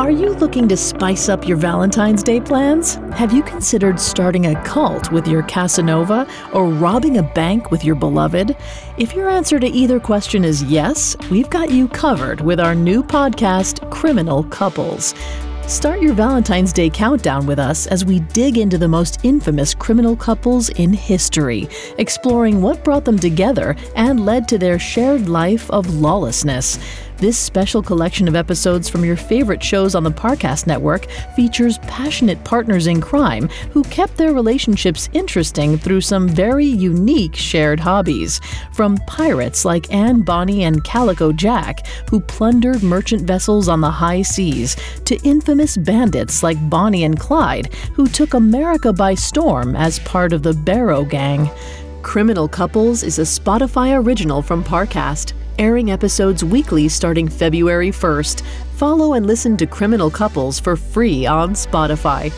Are you looking to spice up your Valentine's Day plans? Have you considered starting a cult with your Casanova or robbing a bank with your beloved? If your answer to either question is yes, we've got you covered with our new podcast, Criminal Couples. Start your Valentine's Day countdown with us as we dig into the most infamous criminal couples in history, exploring what brought them together and led to their shared life of lawlessness. This special collection of episodes from your favorite shows on the Parcast Network features passionate partners in crime who kept their relationships interesting through some very unique shared hobbies. From pirates like Anne Bonny and Calico Jack, who plundered merchant vessels on the high seas, to infamous bandits like Bonnie and Clyde, who took America by storm as part of the Barrow Gang. Criminal Couples is a Spotify original from Parcast, airing episodes weekly starting February 1st. Follow and listen to Criminal Couples for free on Spotify.